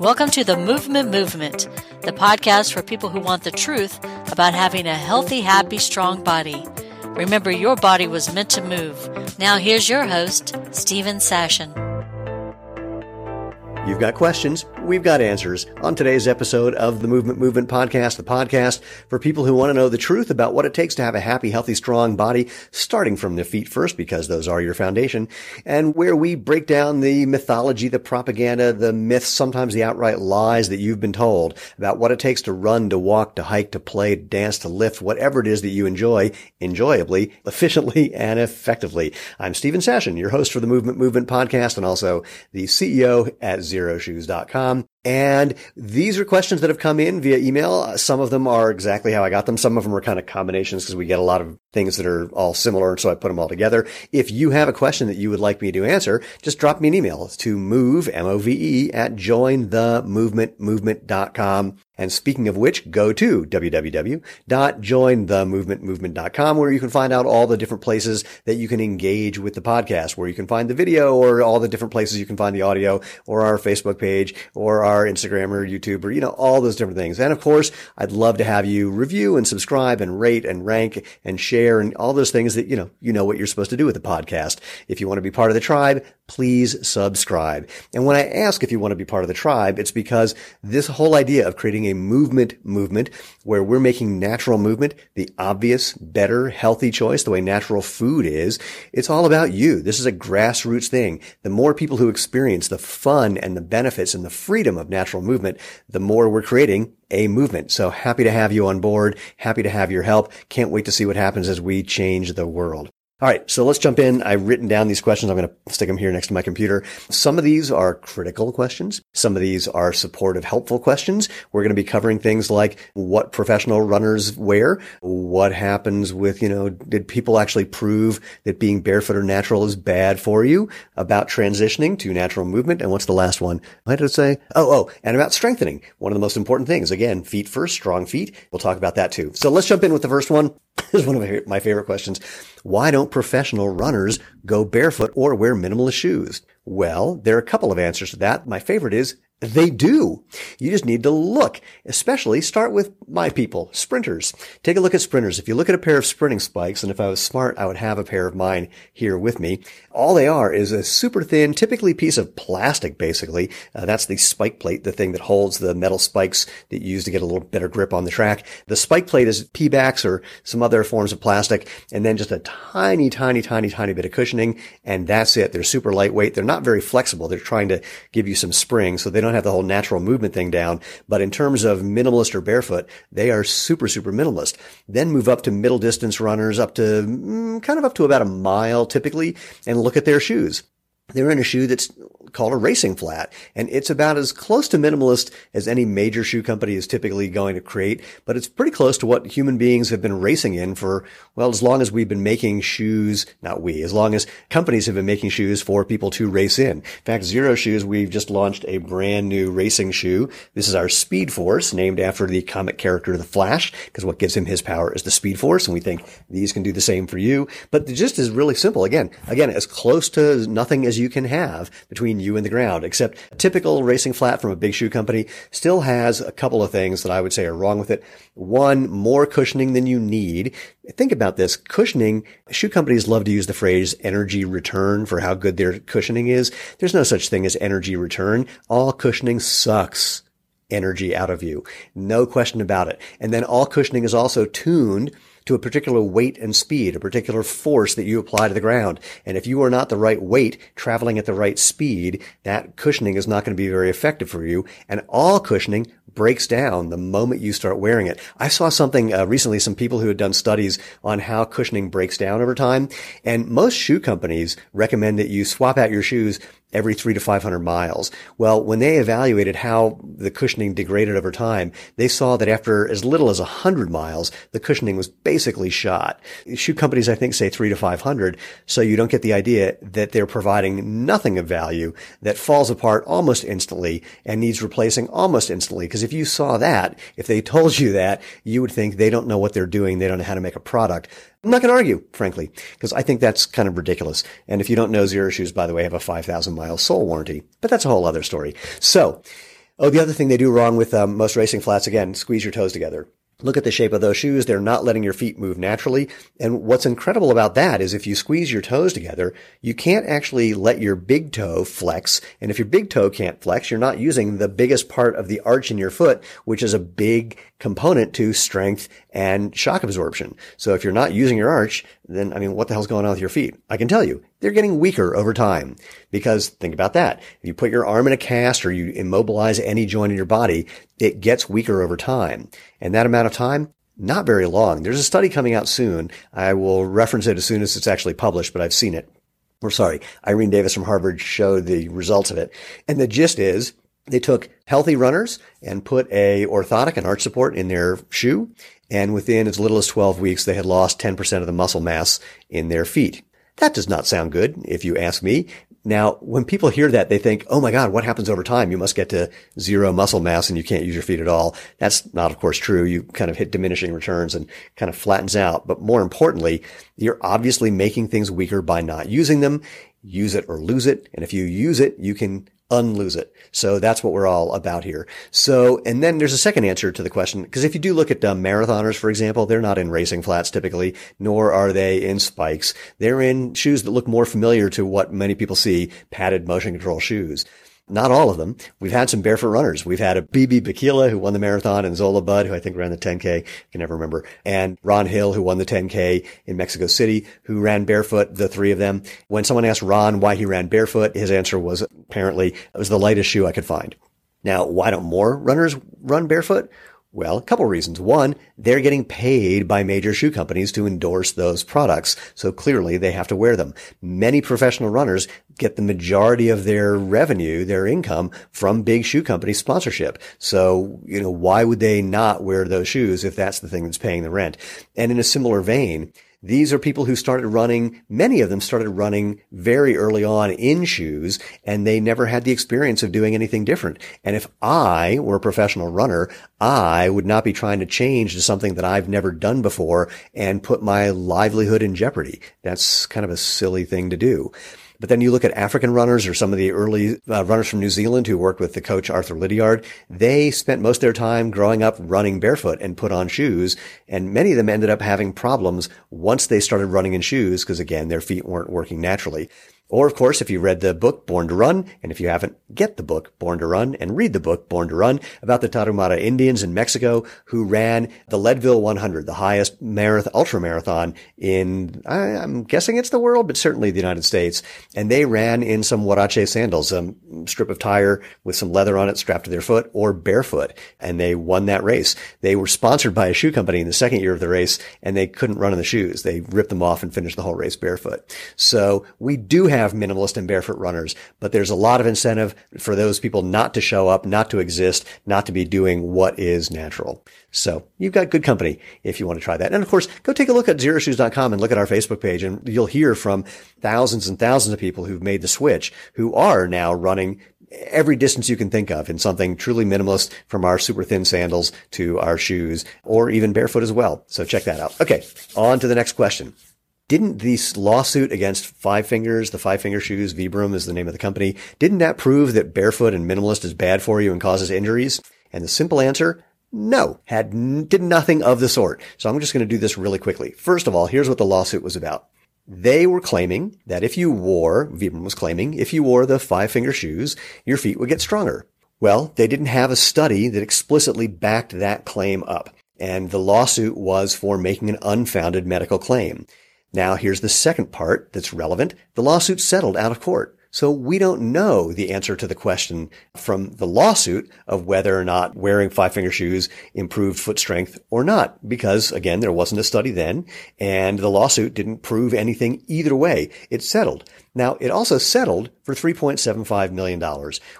Welcome to the Movement Movement, the podcast for people who want the truth about having a healthy, happy, strong body. Remember, your body was meant to move. Now here's your host, Stephen Sashen. You've got questions, we've got answers on today's episode of the Movement Movement Podcast, the podcast for people who want to know the truth about what it takes to have a happy, healthy, strong body, starting from the feet first, because those are your foundation, and where we break down the mythology, the propaganda, the myths, sometimes the outright lies that you've been told about what it takes to run, to walk, to hike, to play, to dance, to lift, whatever it is that you enjoy, enjoyably, efficiently, and effectively. I'm Stephen Sashen, your host for the Movement Movement Podcast, and also the CEO at ZeroShoes.com. And these are questions that have come in via email. Some of them are exactly how I got them. Some of them are kind of combinations because we get a lot of things that are all similar, and so I put them all together. If you have a question that you would like me to answer, just drop me an email. It's to move, M-O-V-E, at jointhemovementmovement.com. And speaking of which, go to www.jointhemovementmovement.com, where you can find out all the different places that you can engage with the podcast, where you can find the video, or all the different places you can find the audio, or our Facebook page, or our Instagram or YouTube, or, you know, all those different things. And of course, I'd love to have you review and subscribe and rate and rank and share and all those things that, you know what you're supposed to do with the podcast. If you want to be part of the tribe, please subscribe. And when I ask if you want to be part of the tribe, it's because this whole idea of creating a movement where we're making natural movement the obvious, better, healthy choice, the way natural food is, it's all about you. This is a grassroots thing. The more people who experience the fun and the benefits and the freedom of natural movement, the more we're creating a movement. So happy to have you on board. Happy to have your help. Can't wait to see what happens as we change the world. All right, so let's jump in. I've written down these questions. I'm going to stick them here next to my computer. Some of these are critical questions. Some of these are supportive, helpful questions. We're going to be covering things like what professional runners wear, what happens with, did people actually prove that being barefoot or natural is bad for you, about transitioning to natural movement, and what's the last one? What did it say? Oh, and about strengthening, one of the most important things. Again, feet first, strong feet. We'll talk about that too. So let's jump in with the first one. This is one of my favorite questions. Why don't professional runners go barefoot or wear minimalist shoes? Well, there are a couple of answers to that. My favorite is they do. You just need to look, especially start with my people, sprinters. Take a look at sprinters. If you look at a pair of sprinting spikes, and if I was smart, I would have a pair of mine here with me. All they are is a super thin, typically piece of plastic, basically. That's the spike plate, the thing that holds the metal spikes that you use to get a little better grip on the track. The spike plate is Pebax or some other forms of plastic, and then just a tiny, tiny, tiny, tiny bit of cushioning, and that's it. They're super lightweight. They're not very flexible. They're trying to give you some spring, so they don't have the whole natural movement thing down, but in terms of minimalist or barefoot, they are super, super minimalist. Then move up to middle distance runners, up to up to about a mile typically, and look at their shoes. They're in a shoe that's called a racing flat, and it's about as close to minimalist as any major shoe company is typically going to create, but it's pretty close to what human beings have been racing in for, well, as long as we've been making shoes, as long as companies have been making shoes for people to race in. In fact, Zero Shoes, we've just launched a brand new racing shoe. This is our Speed Force, named after the comic character The Flash, because what gives him his power is the Speed Force, and we think these can do the same for you. But the gist is really simple. Again, as close to nothing as you can have between you and the ground, except a typical racing flat from a big shoe company still has a couple of things that I would say are wrong with it. One, more cushioning than you need. Think about this. Cushioning, shoe companies love to use the phrase energy return for how good their cushioning is. There's no such thing as energy return. All cushioning sucks energy out of you. No question about it. And then all cushioning is also tuned to a particular weight and speed, a particular force that you apply to the ground. And if you are not the right weight traveling at the right speed, that cushioning is not going to be very effective for you. And all cushioning breaks down the moment you start wearing it. I saw something recently, some people who had done studies on how cushioning breaks down over time. And most shoe companies recommend that you swap out your shoes every 300 to 500 miles. Well, when they evaluated how the cushioning degraded over time, they saw that after as little as 100 miles, the cushioning was basically shot. Shoe companies, I think, say 300 to 500. So you don't get the idea that they're providing nothing of value that falls apart almost instantly and needs replacing almost instantly. Because if you saw that, if they told you that, you would think they don't know what they're doing. They don't know how to make a product. I'm not going to argue, frankly, because I think that's kind of ridiculous. And if you don't know, Zero Shoes, by the way, have a 5,000 mile sole warranty, but that's a whole other story. So Oh, the other thing they do wrong with most racing flats, again, squeeze your toes together. Look at the shape of those shoes. They're not letting your feet move naturally. And what's incredible about that is if you squeeze your toes together, you can't actually let your big toe flex. And if your big toe can't flex, you're not using the biggest part of the arch in your foot, which is a big component to strength and shock absorption. So if you're not using your arch, then, I mean, what the hell's going on with your feet? I can tell you, they're getting weaker over time. Because think about that. If you put your arm in a cast or you immobilize any joint in your body, it gets weaker over time. And that amount of time, not very long. There's a study coming out soon. I will reference it as soon as it's actually published, but I've seen it. Or sorry, Irene Davis from Harvard showed the results of it. And the gist is, they took healthy runners and put a orthotic, an arch support, in their shoe. And within as little as 12 weeks, they had lost 10% of the muscle mass in their feet. That does not sound good, if you ask me. Now, when people hear that, they think, oh my God, what happens over time? You must get to zero muscle mass and you can't use your feet at all. That's not, of course, true. You kind of hit diminishing returns and kind of flattens out. But more importantly, you're obviously making things weaker by not using them. Use it or lose it. And if you use it, you can unlose it. So that's what we're all about here. So, and then there's a second answer to the question, because if you do look at marathoners, for example, they're not in racing flats typically, nor are they in spikes. They're in shoes that look more familiar to what many people see, padded motion control shoes. Not all of them. We've had some barefoot runners. We've had Abebe Bikila, who won the marathon, and Zola Bud, who I think ran the 10K. I can never remember. And Ron Hill, who won the 10K in Mexico City, who ran barefoot, the three of them. When someone asked Ron why he ran barefoot, his answer was apparently, it was the lightest shoe I could find. Now, why don't more runners run barefoot? Well, a couple reasons. One, they're getting paid by major shoe companies to endorse those products, so clearly they have to wear them. Many professional runners get the majority of their revenue, their income, from big shoe company sponsorship. So, you know, why would they not wear those shoes if that's the thing that's paying the rent? And in a similar vein, these are people who started running, many of them started running very early on in shoes, and they never had the experience of doing anything different. And if I were a professional runner, I would not be trying to change to something that I've never done before and put my livelihood in jeopardy. That's kind of a silly thing to do. But then you look at African runners or some of the early runners from New Zealand who worked with the coach Arthur Lydiard. They spent most of their time growing up running barefoot and put on shoes. And many of them ended up having problems once they started running in shoes because, again, their feet weren't working naturally. Or, of course, if you read the book Born to Run, and if you haven't, get the book Born to Run and read the book Born to Run about the Tarahumara Indians in Mexico who ran the Leadville 100, the highest ultra marathon in, I'm guessing it's the world, but certainly the United States. And they ran in some huarache sandals, a strip of tire with some leather on it strapped to their foot, or barefoot. And they won that race. They were sponsored by a shoe company in the second year of the race, and they couldn't run in the shoes. They ripped them off and finished the whole race barefoot. So we do have minimalist and barefoot runners, but there's a lot of incentive for those people not to show up, not to exist, not to be doing what is natural. So you've got good company if you want to try that. And of course, go take a look at zeroshoes.com and look at our Facebook page, and you'll hear from thousands and thousands of people who've made the switch, who are now running every distance you can think of in something truly minimalist, from our super thin sandals to our shoes, or even barefoot as well. So check that out. Okay, on to the next question. Didn't this lawsuit against Five Fingers, the Five Finger Shoes, Vibram is the name of the company, didn't that prove that barefoot and minimalist is bad for you and causes injuries? And the simple answer, no, did nothing of the sort. So I'm just going to do this really quickly. First of all, here's what the lawsuit was about. They were claiming that if you wore, Vibram was claiming, if you wore the Five Finger Shoes, your feet would get stronger. Well, they didn't have a study that explicitly backed that claim up. And the lawsuit was for making an unfounded medical claim. Now, here's the second part that's relevant. The lawsuit settled out of court. So we don't know the answer to the question from the lawsuit of whether or not wearing five-finger shoes improved foot strength or not, because, again, there wasn't a study then, and the lawsuit didn't prove anything either way. It settled. Now, it also settled for $3.75 million,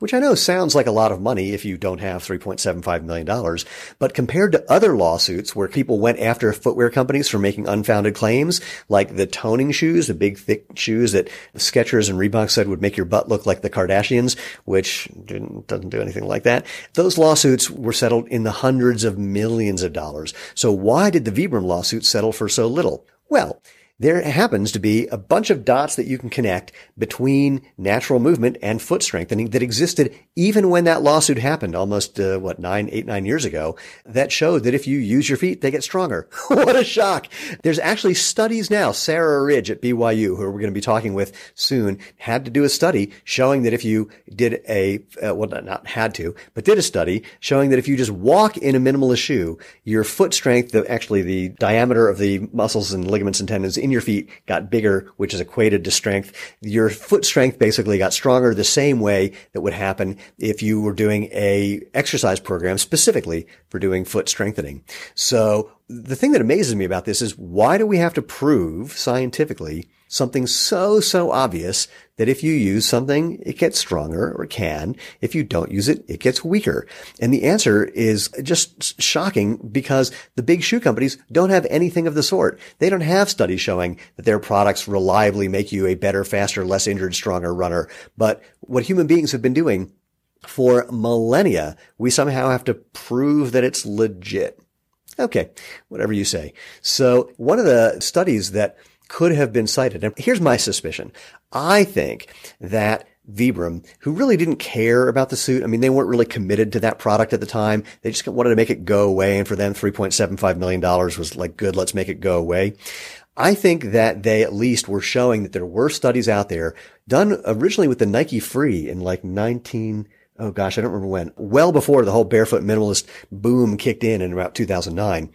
which I know sounds like a lot of money if you don't have $3.75 million, but compared to other lawsuits where people went after footwear companies for making unfounded claims, like the toning shoes, the big, thick shoes that Skechers and Reebok said would make your butt look like the Kardashians, which doesn't do anything like that. Those lawsuits were settled in the hundreds of millions of dollars. So why did the Vibram lawsuit settle for so little? Well, there happens to be a bunch of dots that you can connect between natural movement and foot strengthening that existed even when that lawsuit happened almost, 9 years ago, that showed that if you use your feet, they get stronger. What a shock. There's actually studies now. Sarah Ridge at BYU, who we're going to be talking with soon, had to do a study showing that if you did did a study showing that if you just walk in a minimalist shoe, your foot strength, the diameter of the muscles and ligaments and tendons in your feet got bigger, which is equated to strength. Your foot strength basically got stronger the same way that would happen if you were doing a exercise program specifically for doing foot strengthening. So the thing that amazes me about this is, why do we have to prove scientifically something so obvious that if you use something, it gets stronger, or can. If you don't use it, it gets weaker. And the answer is just shocking, because the big shoe companies don't have anything of the sort. They don't have studies showing that their products reliably make you a better, faster, less injured, stronger runner. But what human beings have been doing for millennia, we somehow have to prove that it's legit. Okay, whatever you say. So one of the studies that could have been cited, and here's my suspicion. I think that Vibram, who really didn't care about the suit, I mean, they weren't really committed to that product at the time. They just wanted to make it go away. And for them, $3.75 million was like, good, let's make it go away. I think that they at least were showing that there were studies out there done originally with the Nike Free in like 19... oh gosh, I don't remember when, well before the whole barefoot minimalist boom kicked in about 2009,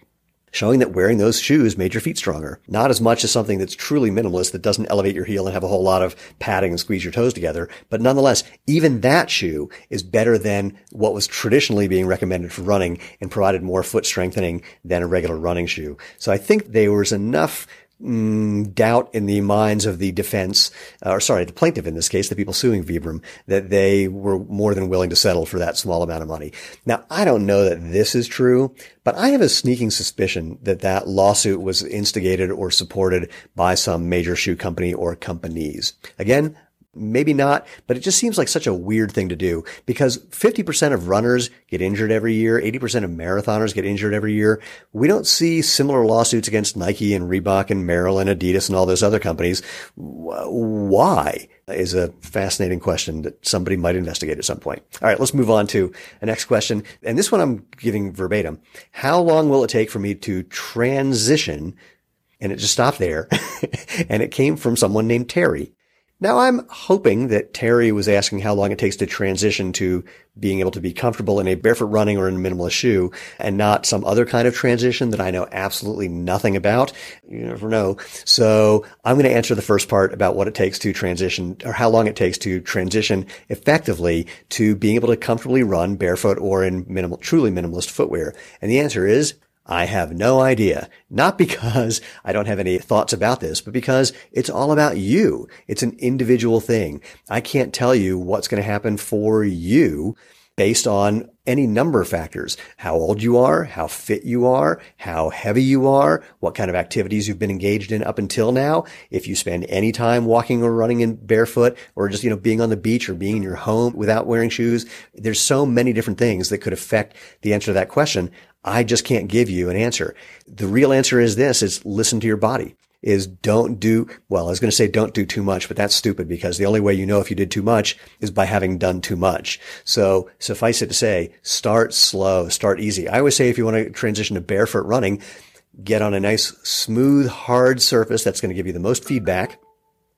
showing that wearing those shoes made your feet stronger. Not as much as something that's truly minimalist that doesn't elevate your heel and have a whole lot of padding and squeeze your toes together. But nonetheless, even that shoe is better than what was traditionally being recommended for running and provided more foot strengthening than a regular running shoe. So I think there was enough doubt in the minds of the the plaintiff in this case, the people suing Vibram, that they were more than willing to settle for that small amount of money. Now, I don't know that this is true, but I have a sneaking suspicion that that lawsuit was instigated or supported by some major shoe company or companies. Again, maybe not, but it just seems like such a weird thing to do, because 50% of runners get injured every year. 80% of marathoners get injured every year. We don't see similar lawsuits against Nike and Reebok and Merrell and Adidas and all those other companies. Why is a fascinating question that somebody might investigate at some point. All right, let's move on to the next question. And this one I'm giving verbatim. How long will it take for me to transition? And it just stopped there. And it came from someone named Terry. Now, I'm hoping that Terry was asking how long it takes to transition to being able to be comfortable in a barefoot running or in a minimalist shoe, and not some other kind of transition that I know absolutely nothing about. You never know. So I'm going to answer the first part about what it takes to transition, or how long it takes to transition effectively to being able to comfortably run barefoot or in truly minimalist footwear. And the answer is, I have no idea. Not because I don't have any thoughts about this, but because it's all about you. It's an individual thing. I can't tell you what's going to happen for you based on any number of factors: how old you are, how fit you are, how heavy you are, what kind of activities you've been engaged in up until now, if you spend any time walking or running in barefoot, or just, being on the beach or being in your home without wearing shoes. There's so many different things that could affect the answer to that question. I just can't give you an answer. The real answer is this: is listen to your body. Is don't do too much, but that's stupid, because the only way you know if you did too much is by having done too much. So suffice it to say, start slow, start easy. I always say, if you want to transition to barefoot running, get on a nice, smooth, hard surface that's going to give you the most feedback.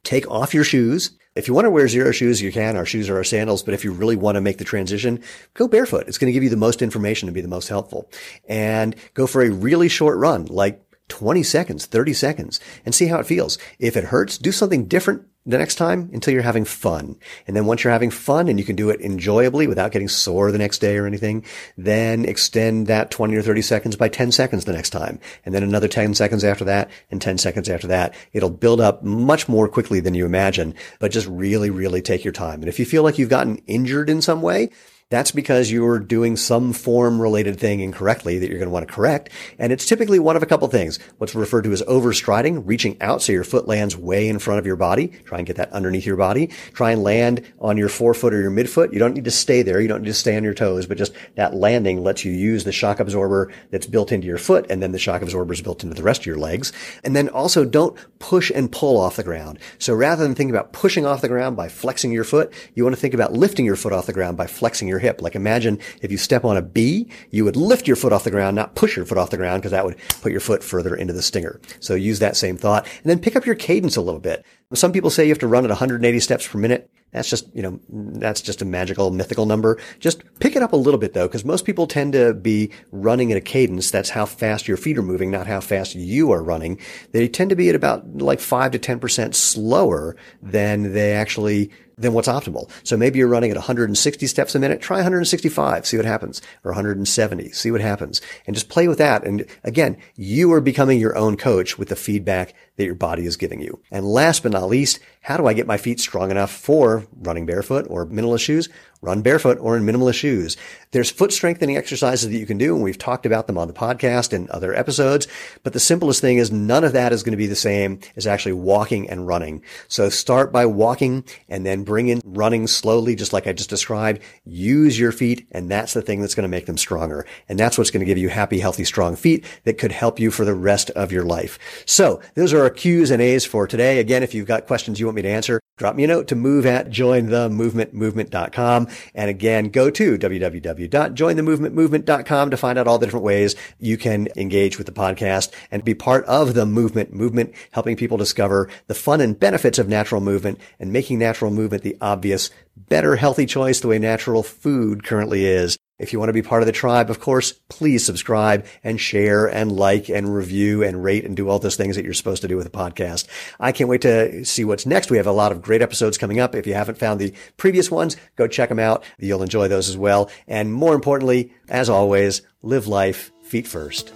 Take off your shoes. If you want to wear zero shoes, you can. Our shoes are our sandals. But if you really want to make the transition, go barefoot. It's going to give you the most information and be the most helpful. And go for a really short run, like 20 seconds, 30 seconds, and see how it feels. If it hurts, do something different the next time until you're having fun. And then once you're having fun and you can do it enjoyably without getting sore the next day or anything, then extend that 20 or 30 seconds by 10 seconds the next time. And then another 10 seconds after that, and 10 seconds after that. It'll build up much more quickly than you imagine, but just really, really take your time. And if you feel like you've gotten injured in some way, that's because you're doing some form related thing incorrectly that you're going to want to correct. And it's typically one of a couple things. What's referred to as overstriding, reaching out so your foot lands way in front of your body. Try and get that underneath your body. Try and land on your forefoot or your midfoot. You don't need to stay there. You don't need to stay on your toes, but just that landing lets you use the shock absorber that's built into your foot, and then the shock absorber is built into the rest of your legs. And then also don't push and pull off the ground. So rather than thinking about pushing off the ground by flexing your foot, you want to think about lifting your foot off the ground by flexing your hip. Like imagine if you step on a bee, you would lift your foot off the ground, not push your foot off the ground, because that would put your foot further into the stinger. So use that same thought and then pick up your cadence a little bit. Some people say you have to run at 180 steps per minute. That's just, that's just a magical, mythical number. Just pick it up a little bit though, because most people tend to be running at a cadence. That's how fast your feet are moving, not how fast you are running. They tend to be at about like 5 to 10% slower than they actually, than what's optimal. So maybe you're running at 160 steps a minute. Try 165, see what happens. Or 170, see what happens. And just play with that. And again, you are becoming your own coach with the feedback that your body is giving you. And last but not least, how do I get my feet strong enough for running barefoot or minimalist shoes? Run barefoot or in minimalist shoes. There's foot strengthening exercises that you can do, and we've talked about them on the podcast and other episodes. But the simplest thing is none of that is going to be the same as actually walking and running. So start by walking and then bring in running slowly, just like I just described. Use your feet, and that's the thing that's going to make them stronger. And that's what's going to give you happy, healthy, strong feet that could help you for the rest of your life. So those are our Q's and A's for today. Again, if you've got questions you want me to answer, drop me a note to move@jointhemovementmovement.com. And again, go to www.jointhemovementmovement.com to find out all the different ways you can engage with the podcast and be part of the movement movement, helping people discover the fun and benefits of natural movement and making natural movement the obvious, better, healthy choice the way natural food currently is. If you want to be part of the tribe, of course, please subscribe and share and like and review and rate and do all those things that you're supposed to do with a podcast. I can't wait to see what's next. We have a lot of great episodes coming up. If you haven't found the previous ones, go check them out. You'll enjoy those as well. And more importantly, as always, live life feet first.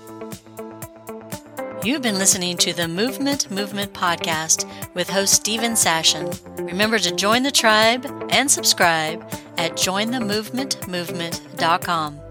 You've been listening to the Movement Movement Podcast with host Stephen Sashen. Remember to join the tribe and subscribe at jointhemovementmovement.com.